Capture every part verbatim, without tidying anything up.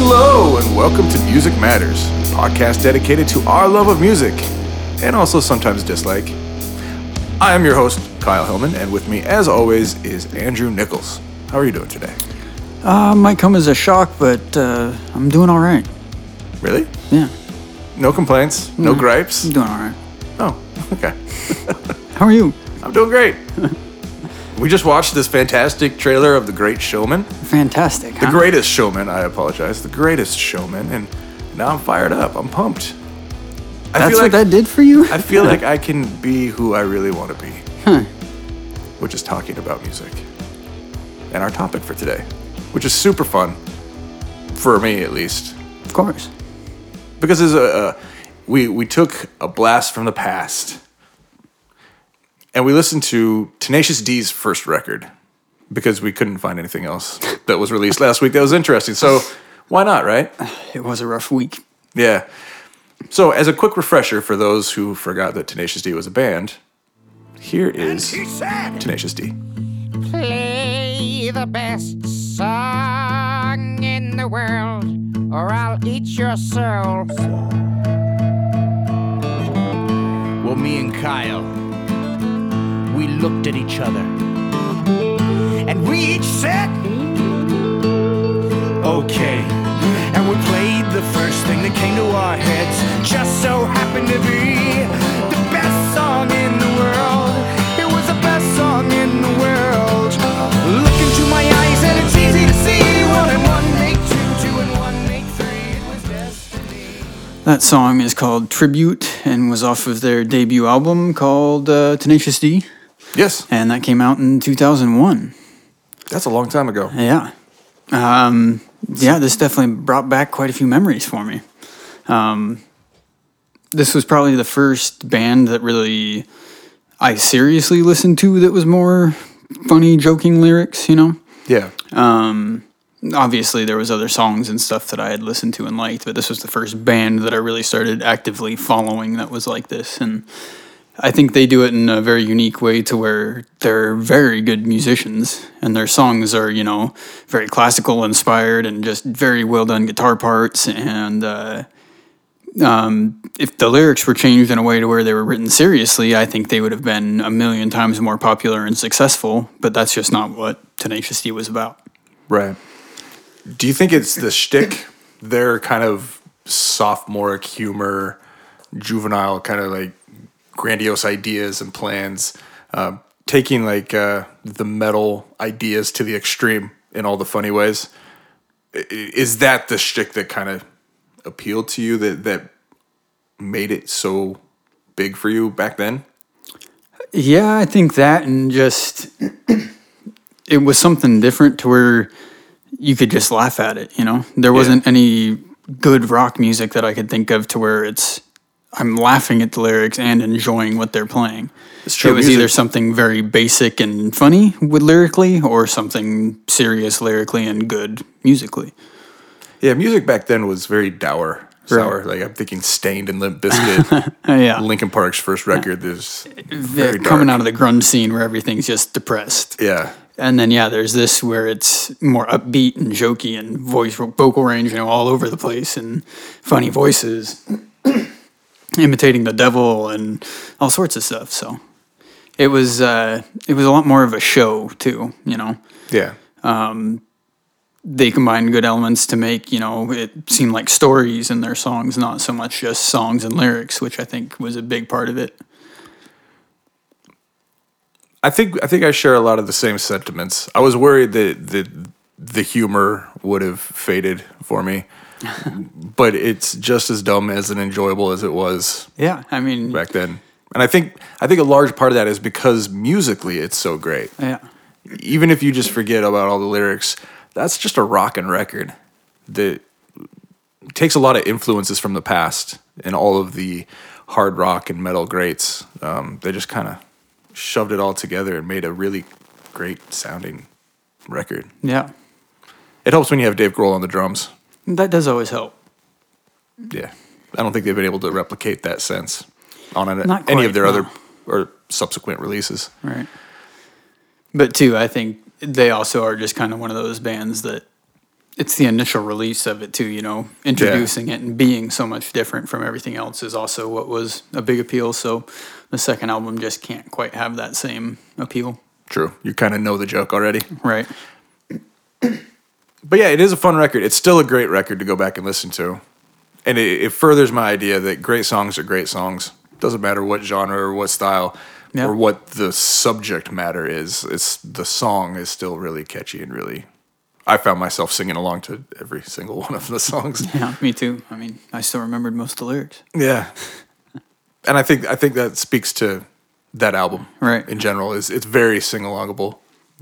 Hello and welcome to Music Matters, a podcast dedicated to our love of music and also sometimes dislike. I am your host, Kyle Hillman, and with me as always is Andrew Nichols. How are you doing today? Uh, might come as a shock, but uh, I'm doing all right. Really? Yeah. No complaints? No, no gripes? I'm doing all right. Oh, okay. How are you? I'm doing great. We just watched this fantastic trailer of The Great Showman. Fantastic, huh? The Greatest Showman, I apologize. The Greatest Showman, and now I'm fired up. I'm pumped. I That's feel like, what that did for you? I feel like I can be who I really want to be. Huh. Which is talking about music. And our topic for today, which is super fun. For me, at least. Of course. Because there's a, a, we, we took a blast from the past. And we listened to Tenacious D's first record because we couldn't find anything else that was released last week that was interesting. So why not, right? It was a rough week. Yeah. So as a quick refresher for those who forgot that Tenacious D was a band, here is Tenacious D. Play the best song in the world or I'll eat your soul. Well, me and Kyle... we looked at each other, and we each said, okay, and we played the first thing that came to our heads, just so happened to be the best song in the world, it was the best song in the world, look into my eyes and it's easy to see, one and one make two, two and one make three, it was destiny. That song is called Tribute, and was off of their debut album called uh, Tenacious D. Yes. And that came out in two thousand one. That's a long time ago. Yeah. Um, yeah, this definitely brought back quite a few memories for me. Um, this was probably the first band that really I seriously listened to that was more funny, joking lyrics, you know? Yeah. Um, obviously, there was other songs and stuff that I had listened to and liked, but this was the first band that I really started actively following that was like this, and... I think they do it in a very unique way to where they're very good musicians and their songs are, you know, very classical inspired and just very well done guitar parts. And uh, um, if the lyrics were changed in a way to where they were written seriously, I think they would have been a million times more popular and successful. But that's just not what Tenacious D was about. Right. Do you think it's the shtick, their kind of sophomoric humor, juvenile kind of like, grandiose ideas and plans, uh, taking like uh, the metal ideas to the extreme in all the funny ways. Is that the shtick that kind of appealed to you that, that made it so big for you back then? Yeah, I think that and just it was something different to where you could just laugh at it, you know? There wasn't yeah. any good rock music that I could think of to where it's I'm laughing at the lyrics and enjoying what they're playing. It's true. It was music. Either something very basic and funny with lyrically or something serious lyrically and good musically. Yeah, music back then was very dour. Sour. Right. Like I'm thinking Stained and Limp Bizkit. Yeah. Linkin Park's first record. Yeah. There's very dark. Coming out of the grunge scene where everything's just depressed. Yeah. And then, yeah, there's this where it's more upbeat and jokey and voice vocal range, you know, all over the place and funny voices. Imitating the devil and all sorts of stuff. So it was uh, it was a lot more of a show too, you know. Yeah. Um, they combined good elements to make, you know, it seem like stories in their songs, not so much just songs and lyrics, which I think was a big part of it. I think I think I share a lot of the same sentiments. I was worried that the the humor would have faded for me. But it's just as dumb as and enjoyable as it was. Yeah, I mean back then, and I think I think a large part of that is because musically it's so great. Yeah, even if you just forget about all the lyrics, that's just a rockin' record that takes a lot of influences from the past and all of the hard rock and metal greats. Um, they just kind of shoved it all together and made a really great sounding record. Yeah, it helps when you have Dave Grohl on the drums. That does always help. Yeah. I don't think they've been able to replicate that since on an, quite, any of their no. other or subsequent releases. Right. But, too, I think they also are just kind of one of those bands that it's the initial release of it too, you know, introducing yeah. it and being so much different from everything else is also what was a big appeal. So the second album just can't quite have that same appeal. True. You kind of know the joke already. Right. But yeah, it is a fun record. It's still a great record to go back and listen to. And it, it furthers my idea that great songs are great songs. Doesn't matter what genre or what style yep. or what the subject matter is. It's the song is still really catchy and really... I found myself singing along to every single one of the songs. Yeah, me too. I mean, I still remembered most of the lyrics. Yeah. And I think I think that speaks to that album right. in general. Is It's very sing-alongable.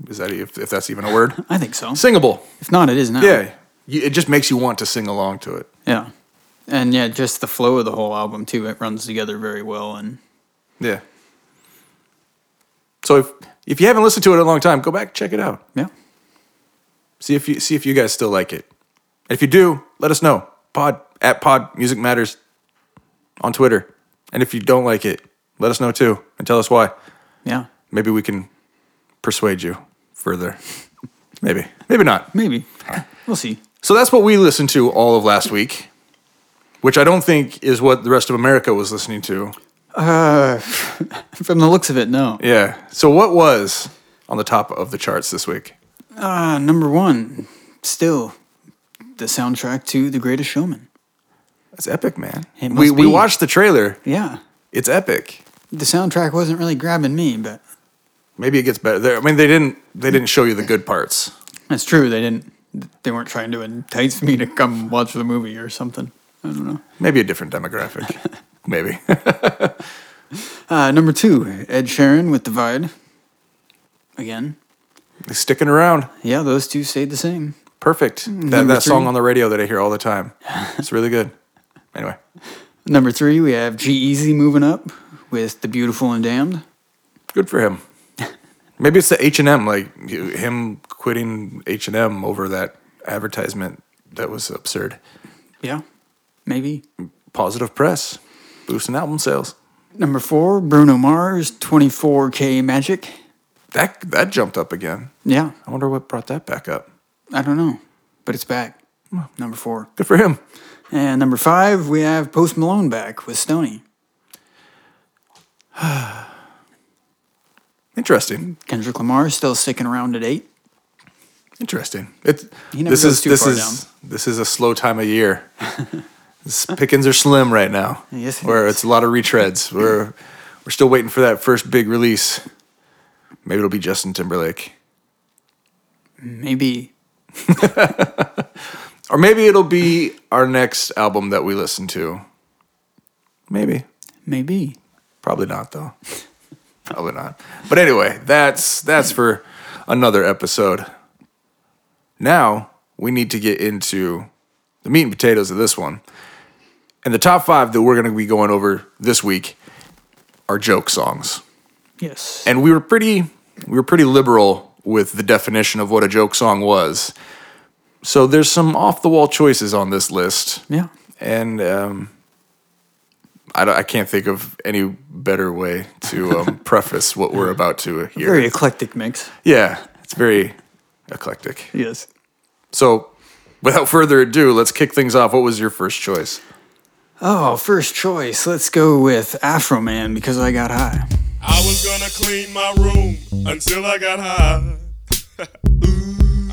Is that if, if that's even a word? I think so. Singable. If not, it is now. Yeah. It just makes you want to sing along to it. Yeah. And yeah, just the flow of the whole album too. It runs together very well. And yeah. So if if you haven't listened to it in a long time, go back and check it out. Yeah. See if you see if you guys still like it. And if you do, let us know. Pod at Pod Music Matters on Twitter. And if you don't like it, let us know too and tell us why. Yeah. Maybe we can persuade you further. Maybe. Maybe not. Maybe. We'll see. So that's what we listened to all of last week, which I don't think is what the rest of America was listening to. Uh, from the looks of it, no. Yeah. So what was on the top of the charts this week? Uh, number one, still, the soundtrack to The Greatest Showman. That's epic, man. It must we be. We watched the trailer. Yeah. It's epic. The soundtrack wasn't really grabbing me, but... Maybe it gets better. They're, I mean, they didn't they didn't show you the good parts. That's true. They didn't. They weren't trying to entice me to come watch the movie or something. I don't know. Maybe a different demographic. Maybe. uh, number two, Ed Sheeran with Divide. Again. They're sticking around. Yeah, those two stayed the same. Perfect. That, that song on the radio that I hear all the time. It's really good. Anyway. Number three, we have G-Eazy moving up with The Beautiful and Damned. Good for him. Maybe it's the H and M, like him quitting H and M over that advertisement that was absurd. Yeah, maybe. Positive press, boosting album sales. Number four, Bruno Mars, twenty-four K Magic. That that jumped up again. Yeah. I wonder what brought that back up. I don't know, but it's back. Well, number four. Good for him. And number five, we have Post Malone back with Stoney. Interesting. Kendrick Lamar still sticking around at eight. Interesting. It's he never this goes is too this far is down. This is a slow time of year. Pickings are slim right now. Yes, it where is. It's a lot of retreads. We're we're still waiting for that first big release. Maybe it'll be Justin Timberlake. Maybe. Or maybe it'll be our next album that we listen to. Maybe. Maybe. Probably not though. Probably not. But anyway, that's that's for another episode. Now, we need to get into the meat and potatoes of this one. And the top five that we're going to be going over this week are joke songs. Yes. And we were pretty we were pretty liberal with the definition of what a joke song was. So there's some off-the-wall choices on this list. Yeah. And... um I, don't, I can't think of any better way to um, preface what we're about to hear. Very eclectic mix. Yeah, it's very eclectic. Yes. So, without further ado, let's kick things off. What was your first choice? Oh, first choice. Let's go with Afro Man, Because I Got High. I was gonna clean my room until I got high.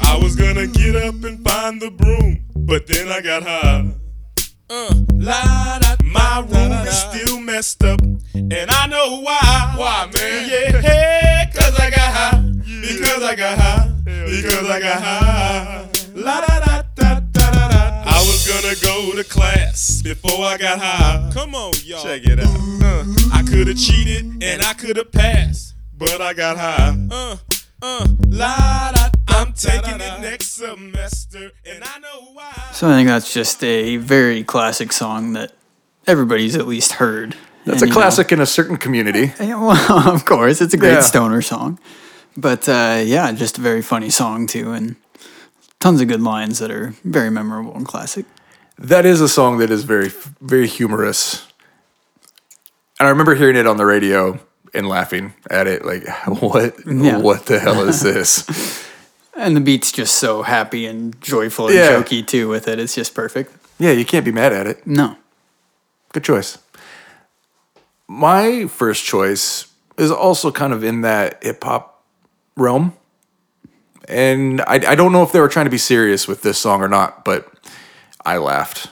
I was gonna get up and find the broom, but then I got high. Uh, la, da, my room da, da, da. Is still messed up, and I know why. Why, man? Yeah, hey, cause I got high. Yeah. Because I got high. Yeah. Because I got high. La da da da da da da. I was gonna go to class before I got high. Come on, y'all. Check it out. Uh, I could have cheated and I could have passed, but I got high. Uh, uh, la da. I'm taking it next semester, and I know why. So I think that's just a very classic song that everybody's at least heard. That's and, a classic know, in a certain community. Yeah, well, of course, it's a great yeah. stoner song. But uh, yeah, just a very funny song too, and tons of good lines that are very memorable and classic. That is a song that is very, very humorous. And I remember hearing it on the radio and laughing at it, like, what, yeah. what the hell is this? And the beat's just so happy and joyful and yeah. jokey, too, with it. It's just perfect. Yeah, you can't be mad at it. No. Good choice. My first choice is also kind of in that hip-hop realm. And I, I don't know if they were trying to be serious with this song or not, but I laughed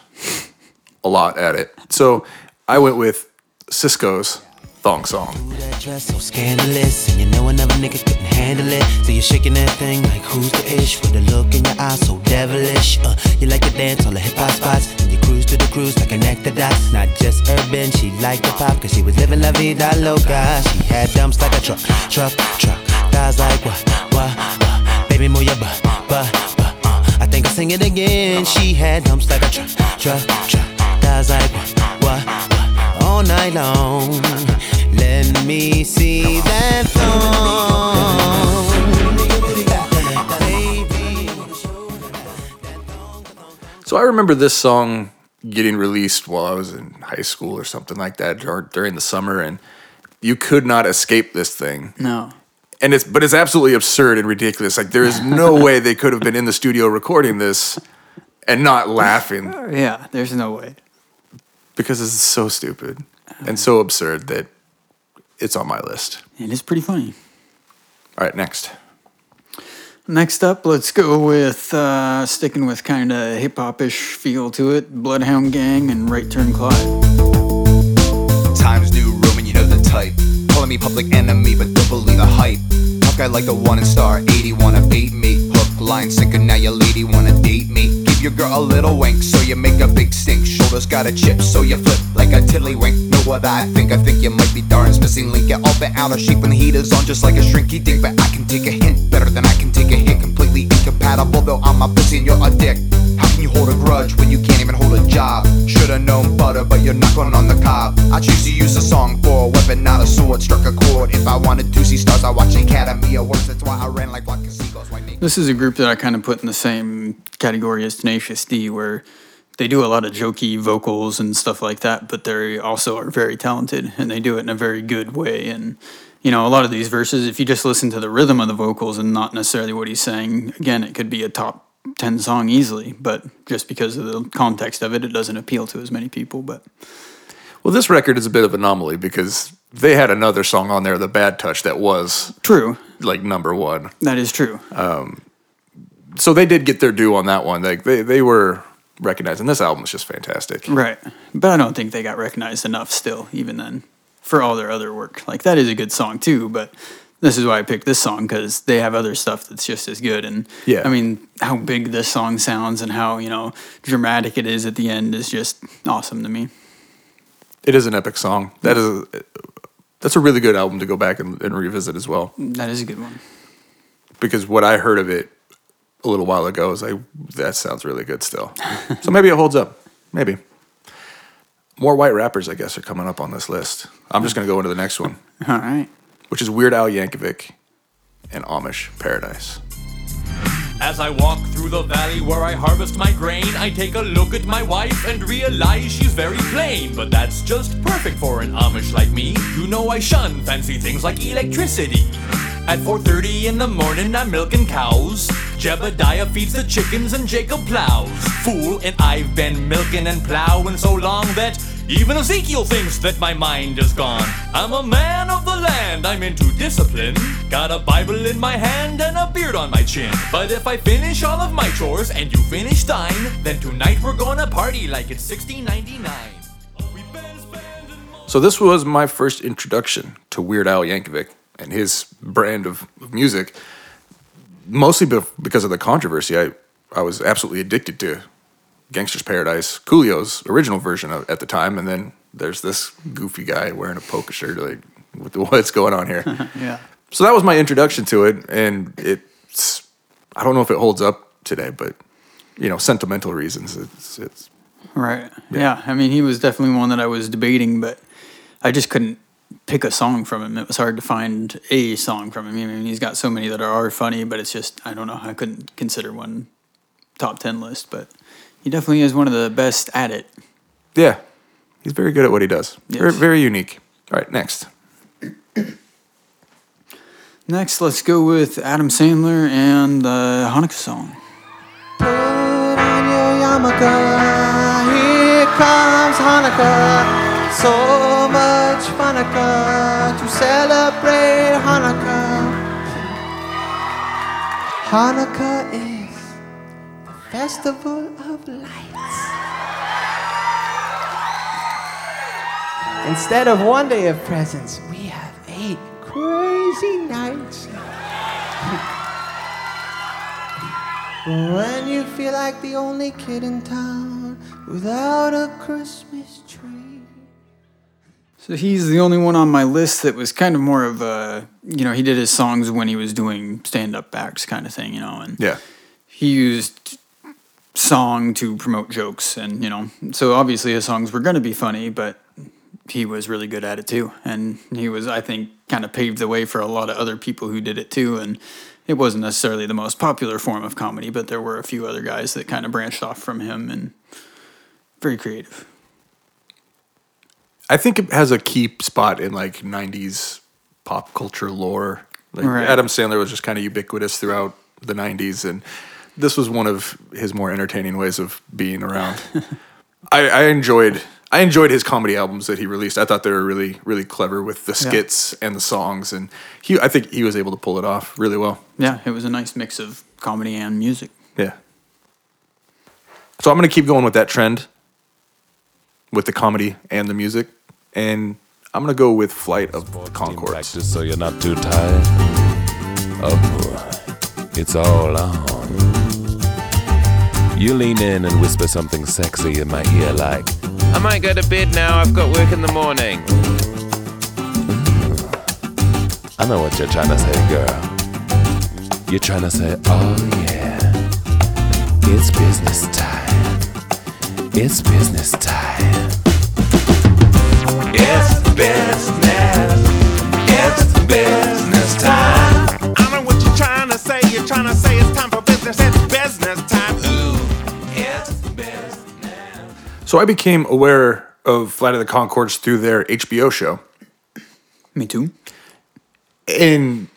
a lot at it. So I went with Sisqó's Thong Song. Ooh, that dress so scandalous, and you know another nigga couldn't handle it. So you're shaking that thing like who's the ish, with the look in your eyes so devilish. Uh, you like to dance on the hip hop spots, and you cruise to the cruise like an act of dots. Not just urban, she liked the pop, cause she was living la vida loca. She had dumps like a truck, truck, truck. Thighs like what, what, what. Baby move your butt, butt, butt. Uh, I think I'll sing it again. She had dumps like a truck, truck, truck. Thighs like what, what, what. All night long. Let me see that song. So I remember this song getting released while I was in high school or something like that, or during the summer, and you could not escape this thing. No. And it's but it's absolutely absurd and ridiculous. Like there is no way they could have been in the studio recording this and not laughing. Yeah, there's no way. Because it's so stupid and so absurd that it's on my list. It is pretty funny. All right, next. Next up, let's go with, uh, sticking with kind of hip-hop-ish feel to it, Bloodhound Gang and Right Turn Clyde. Times New Roman, you know the type. Calling me public enemy, but don't believe the hype. Tough guy like a one star, eighty wanna beat me. Hook, line, sinker, now your lady wanna date me. Give your girl a little wink, so you make a big stink. Shoulders got a chip, so you flip like a tiddlywink. What I think, I think you might be Darren's missing link. You're all bent out of shape when the heat is on, just like a shrinky dick. But I can take a hint better than I can take a hit. Completely incompatible, though I'm a pussy and you're a dick. How can you hold a grudge when you can't even hold a job? Should've known butter, but you're not going on the cob. I choose to use a song for a weapon, not a sword. Struck a chord. If I wanted to see stars, I watch Academy Awards. That's why I ran like Black Seagulls. This is a group that I kind of put in the same category as Tenacious D, where they do a lot of jokey vocals and stuff like that, but they also are very talented, and they do it in a very good way. And, you know, a lot of these verses, if you just listen to the rhythm of the vocals and not necessarily what he's saying, again, it could be a top ten song easily, but just because of the context of it, it doesn't appeal to as many people. But well, this record is a bit of an anomaly because they had another song on there, The Bad Touch, that was true, like number one. That is true. Um, so they did get their due on that one. Like they, they were recognized, and this album is just fantastic. Right. But I don't think they got recognized enough still, even then, for all their other work. Like, that is a good song, too, but this is why I picked this song, because they have other stuff that's just as good. And, yeah. I mean, how big this song sounds and how, you know, dramatic it is at the end is just awesome to me. It is an epic song. That is a, that's a really good album to go back and, and revisit as well. That is a good one. Because what I heard of it a little while ago, I was like, that sounds really good still. So maybe it holds up. Maybe. More white rappers, I guess, are coming up on this list. I'm just going to go into the next one. All right. Which is Weird Al Yankovic and Amish Paradise. As I walk through the valley where I harvest my grain, I take a look at my wife and realize she's very plain. But that's just perfect for an Amish like me. You know I shun fancy things like electricity. At four thirty in the morning, I'm milking cows. Jebediah feeds the chickens and Jacob plows. Fool, and I've been milking and plowing so long that even Ezekiel thinks that my mind is gone. I'm a man of the land, I'm into discipline. Got a Bible in my hand and a beard on my chin. But if I finish all of my chores and you finish thine, then tonight we're gonna party like it's sixteen ninety-nine. So this was my first introduction to Weird Al Yankovic and his brand of music, mostly because of the controversy. I, I was absolutely addicted to Gangster's Paradise, Coolio's original version of, at the time, and then there's this goofy guy wearing a polka shirt, like, what the, what's going on here? Yeah. So that was my introduction to it, and it's, I don't know if it holds up today, but, you know, sentimental reasons, it's... it's right, yeah. yeah. I mean, he was definitely one that I was debating, but I just couldn't pick a song from him. It was hard to find a song from him. I mean, he's got so many that are funny, but it's just, I don't know, I couldn't consider one top ten list, but he definitely is one of the best at it. Yeah, he's very good at what he does. Yes. Very, very unique. All right, next. Next, let's go with Adam Sandler and the Hanukkah song. Put on your yarmulke, here comes Hanukkah. So much Hanukkah to celebrate Hanukkah. Hanukkah is the festival of lights. Instead of one day of presents, we have eight crazy nights. When you feel like the only kid in town without a Christmas tree. So he's the only one on my list that was kind of more of a, you know, he did his songs when he was doing stand-up acts kind of thing, you know, and yeah. He used song to promote jokes, and, you know, so obviously his songs were going to be funny, but he was really good at it too, and he was, I think, kind of paved the way for a lot of other people who did it too, and it wasn't necessarily the most popular form of comedy, but there were a few other guys that kind of branched off from him, and very creative. I think it has a key spot in, like, nineties pop culture lore. Like, right. Adam Sandler was just kind of ubiquitous throughout the nineties, and this was one of his more entertaining ways of being around. I, I enjoyed I enjoyed his comedy albums that he released. I thought they were really, really clever with the skits yeah. and the songs, and he I think he was able to pull it off really well. Yeah, it was a nice mix of comedy and music. Yeah. So I'm going to keep going with that trend, with the comedy and the music, and I'm gonna go with Flight of the Conchords. Practice so you're not too tired. Up, it's all on. You lean in and whisper something sexy in my ear like, I might go to bed now, I've got work in the morning. I know what you're trying to say, girl. You're trying to say, oh yeah, it's business time. It's business time. It's business. It's business time. I know what you're trying to say. You're trying to say it's time for business. It's business time. Ooh, it's business. So I became aware of Flight of the Conchords through their H B O show. Me too. And,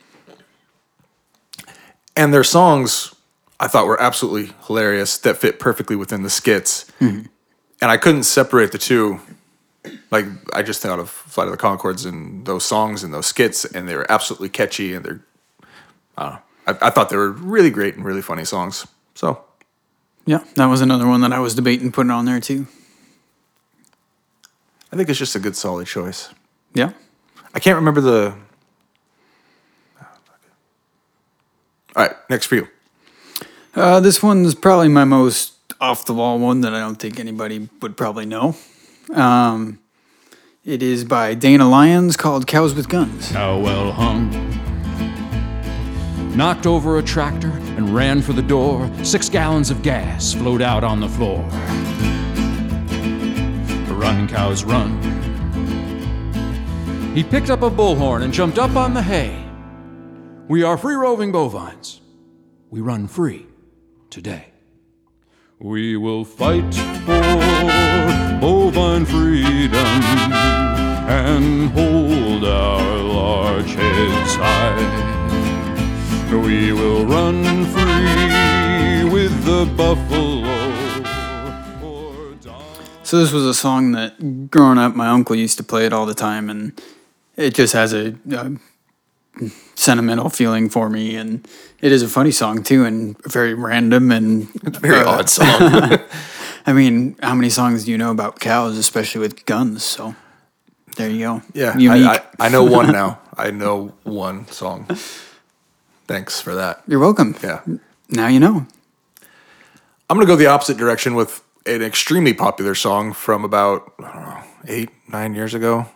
and their songs, I thought were absolutely hilarious, that fit perfectly within the skits. Mm-hmm. And I couldn't separate the two. Like, I just thought of Flight of the Conchords and those songs and those skits, and they were absolutely catchy, and they're, I don't know. I, I thought they were really great and really funny songs. So. Yeah, that was another one that I was debating putting on there, too. I think it's just a good, solid choice. Yeah. I can't remember the... All right, next for you. Uh, this one's probably my most off-the-wall one that I don't think anybody would probably know. Um, it is by Dana Lyons, called Cows with Guns. Cowell hung, knocked over a tractor and ran for the door. Six gallons of gas flowed out on the floor. Run, cows, run. He picked up a bullhorn and jumped up on the hay. We are free roving bovines. We run free. Today, we will fight for bovine freedom and hold our large heads high. We will run free with the buffalo or die. So this was a song that, growing up, my uncle used to play it all the time, and it just has a... Uh, sentimental feeling for me, and it is a funny song too, and very random, and it's a very uh, odd song. I mean, how many songs do you know about cows, especially with guns? So there you go. Yeah, unique. I, I, I know one now. I know one song. Thanks for that. You're welcome. Yeah. Now you know. I'm gonna go the opposite direction with an extremely popular song from about, I don't know, eight, nine years ago.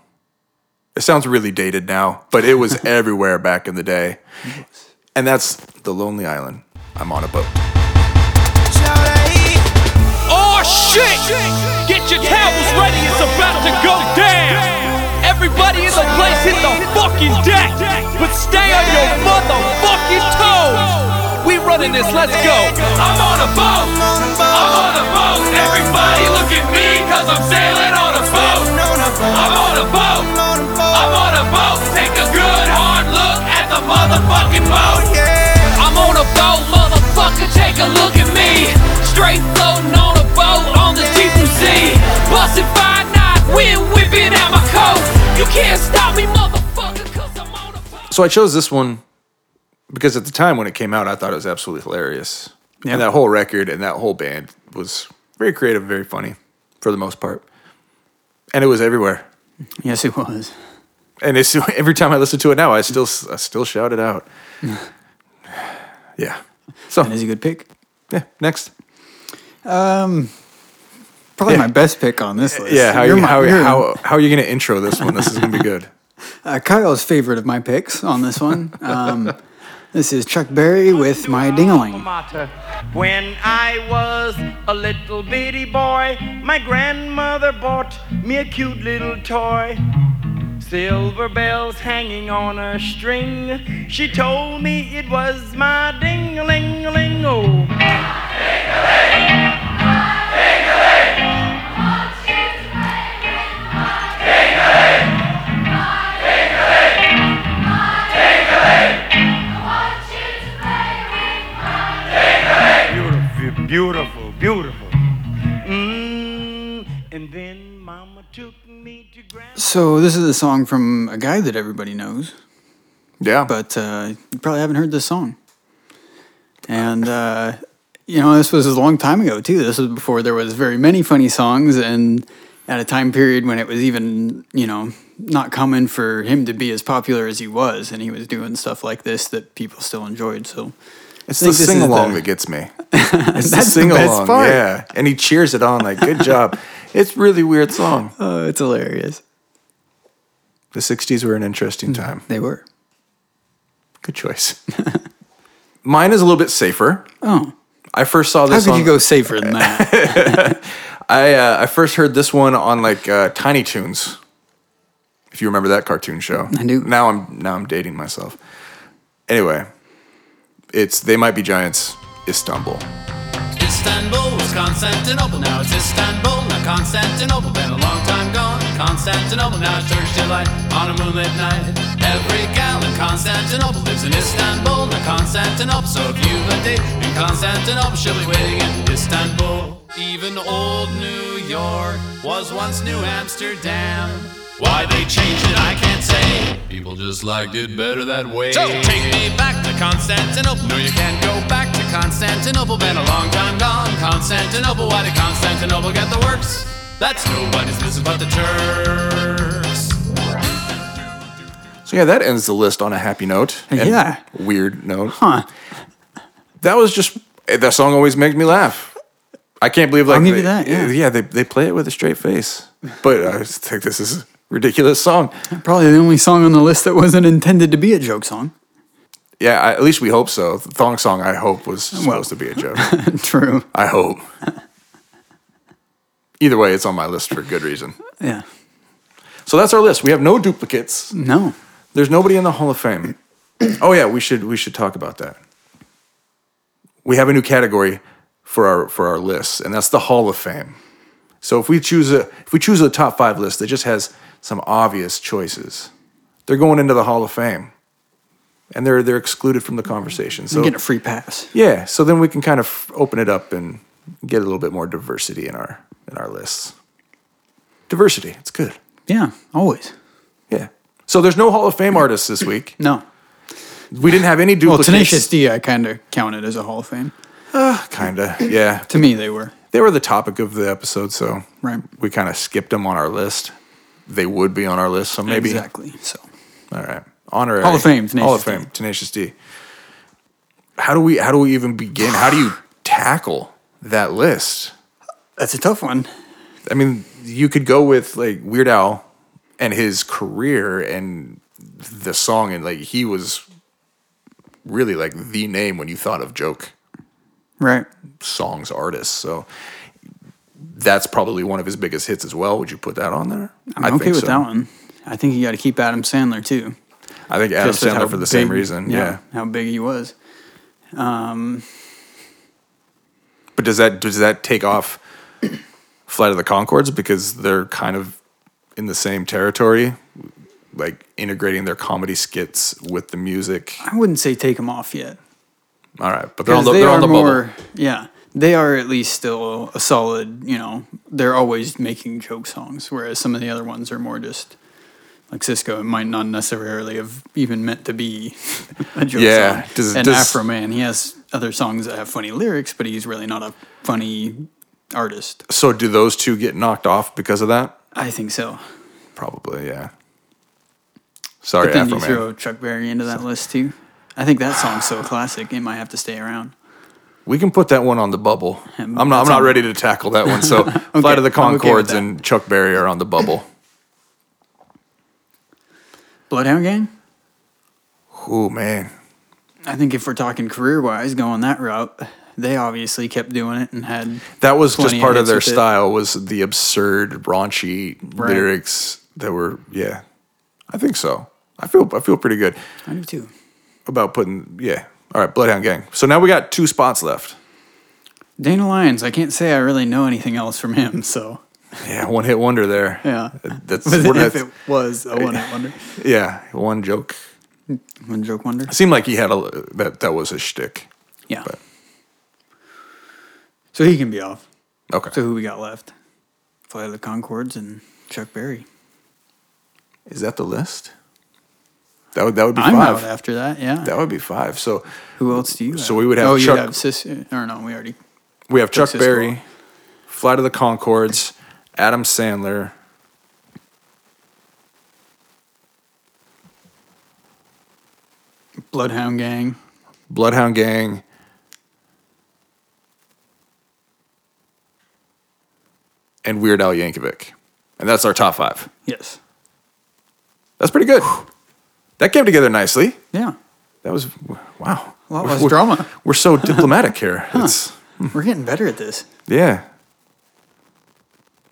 It sounds really dated now, but it was everywhere back in the day. Yes. And that's The Lonely Island. I'm on a boat. Oh, shit! Get your towels ready. It's about to go down. Everybody in the place hit the fucking deck. But stay on your motherfucking toes. We running this. Let's go. I'm on a boat. I'm on a boat. Everybody look at me, because I'm sailing on a boat. I'm on a boat. I'm on a boat, take a good hard look at the motherfucker. So I chose this one because at the time when it came out, I thought it was absolutely hilarious. Yeah. And that whole record and that whole band was very creative, very funny for the most part. And it was everywhere. Yes, it was. And it's, every time I listen to it now, I still I still shout it out. Yeah. So that is a good pick. Yeah. Next. Um, probably yeah. my best pick on this list. Yeah. How you're my, how, you're... how how are you going to intro this one? This is going to be good. Uh, Kyle's favorite of my picks on this one. Um, this is Chuck Berry with My Ding-a-Ling. When I was a little bitty boy, my grandmother bought me a cute little toy. Silver bells hanging on a string. She told me it was my ding-a-ling-a-ling, oh. Ding-a-ling, my ding-a-ling. All she's playing my ding-a-ling, my ding-a-ling, my ding-a-ling. All she's playing my ding-a-ling. Beautiful, beautiful, beautiful. Mmm, and then Mama took. So this is a song from a guy that everybody knows. Yeah. But uh, you probably haven't heard this song. And, uh, you know, this was a long time ago, too. This was before there was very many funny songs and at a time period when it was even, you know, not common for him to be as popular as he was. And he was doing stuff like this that people still enjoyed. So it's the sing-along the... that gets me. It's the sing-along, yeah. And he cheers it on like, good job. It's a really weird song. Oh, it's hilarious. The sixties were an interesting time. They were. Good choice. Mine is a little bit safer. Oh. I first saw this How could on... you go safer than that? I uh, I first heard this one on like uh, Tiny Toons. If you remember that cartoon show. I do. Now I'm now I'm dating myself. Anyway, it's They Might Be Giants, Istanbul. Istanbul was Constantinople, now it's Istanbul, not Constantinople. Been a long time gone, Constantinople, now it's Turkish delight on a moonlit night. Every gal in Constantinople lives in Istanbul, not Constantinople. So if you've a date in Constantinople, she'll be waiting in Istanbul. Even old New York was once New Amsterdam. Why they changed it, I can't say. People just liked it better that way. So take me back to Constantinople. No, you can't go back to Constantinople. Been a long time gone, Constantinople. Why did Constantinople get the works? That's nobody's business but the Turks. So yeah, that ends the list on a happy note. Yeah. Weird note. Huh. That was just, that song always makes me laugh. I can't believe like I'll give they, you that, yeah. yeah, they they play it with a straight face. But I think this is ridiculous song. Probably the only song on the list that wasn't intended to be a joke song. Yeah, I, at least we hope so. The thong song, I hope, was well, supposed to be a joke. True. I hope. Either way, it's on my list for good reason. Yeah. So that's our list. We have no duplicates. No. There's nobody in the Hall of Fame. Oh, yeah, we should we should talk about that. We have a new category for our for our lists, and that's the Hall of Fame. So if we choose a if we choose a top five list that just has some obvious choices, they're going into the Hall of Fame, and they're they're excluded from the conversation. So you get a free pass. Yeah. So then we can kind of open it up and get a little bit more diversity in our in our lists. Diversity, it's good. Yeah, always. Yeah. So there's no Hall of Fame artists this week. No. We didn't have any duplicates. Well, Tenacious D, I kind of counted as a Hall of Fame. Uh, kind of. Yeah. To me, they were. They were the topic of the episode, so right. We kind of skipped them on our list. They would be on our list, so maybe. Exactly. So. All right. Honorary. Hall of Fame, Tenacious D. Hall of Fame, Tenacious D. How do we how do we even begin? How do you tackle that list? That's a tough one. I mean, you could go with like Weird Al and his career and the song, and like he was really like the name when you thought of joke. Right. Songs, artists. So that's probably one of his biggest hits as well. Would you put that on there? I'm I okay think with so. that one. I think you got to keep Adam Sandler too. I think Adam Just Sandler for the big, same reason. Yeah, yeah. How big he was. Um, but does that does that take off Flight of the Conchords because they're kind of in the same territory, like integrating their comedy skits with the music? I wouldn't say take them off yet. All right, but they're on the, they they're on the more, bubble. Yeah, they are at least still a solid, you know, they're always making joke songs, whereas some of the other ones are more just Like Cisco, it might not necessarily have even meant to be a joke yeah. song. Does, and does, Afro Man, he has other songs that have funny lyrics, but he's really not a funny artist. So do those two get knocked off because of that? I think so. Probably, yeah. Sorry, but then Afro you Man. Throw Chuck Berry into that so. list too. I think that song's so classic, it might have to stay around. We can put that one on the bubble. I'm not, I'm not ready to tackle that one. So okay. Flight of the Conchords okay and Chuck Berry are on the bubble. Bloodhound Gang? Oh, man. I think if we're talking career-wise, going that route, they obviously kept doing it and had that was just part of their style it. was the absurd, raunchy right. lyrics that were, yeah. I think so. I feel I feel pretty good. I do, too. About putting, yeah. All right, Bloodhound Gang. So now we got two spots left. Dana Lyons. I can't say I really know anything else from him, so... Yeah, one hit wonder there. Yeah. That's what if it was a one hit wonder. Yeah, one joke. One joke wonder. It seemed like he had a that that was his shtick. Yeah. But. So he can be off. Okay. So who we got left? Flight of the Conchords and Chuck Berry. Is that the list? That would that would be I'm five. I'm out after that, yeah. That would be five. So who else do you have? So we would have oh, Chuck you have Sis or no, we already We have Chuck Berry, Flight of the Conchords, Adam Sandler. Bloodhound Gang. Bloodhound Gang. And Weird Al Yankovic. And that's our top five. Yes. That's pretty good. That came together nicely. Yeah. That was, wow. A lot less drama. We're so diplomatic here. Huh. It's, we're getting better at this. Yeah.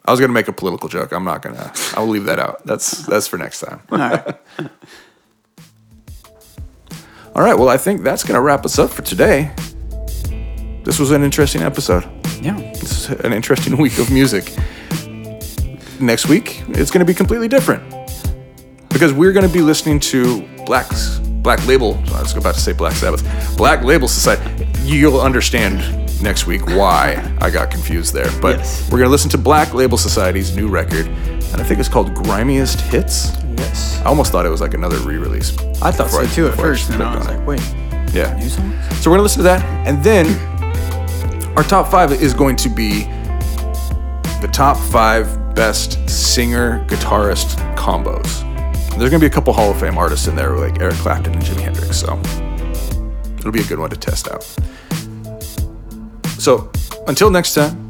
I was going to make a political joke. I'm not going to. I'll leave that out. That's that's for next time. All right. All right. Well, I think that's going to wrap us up for today. This was an interesting episode. Yeah. This is an interesting week of music. Next week, it's going to be completely different because we're going to be listening to Black's Black Label. I was about to say Black Sabbath. Black Label Society. You'll understand next week why I got confused there, but yes. We're going to listen to Black Label Society's new record, and I think it's called Grimiest Hits. Yes. I almost thought it was like another re-release. I thought so I, too at first, and then I was like, it. wait. Yeah. New songs? So we're going to listen to that, and then our top five is going to be the top five best singer-guitarist combos. And there's going to be a couple Hall of Fame artists in there, like Eric Clapton and Jimi Hendrix, so it'll be a good one to test out. So, until next time,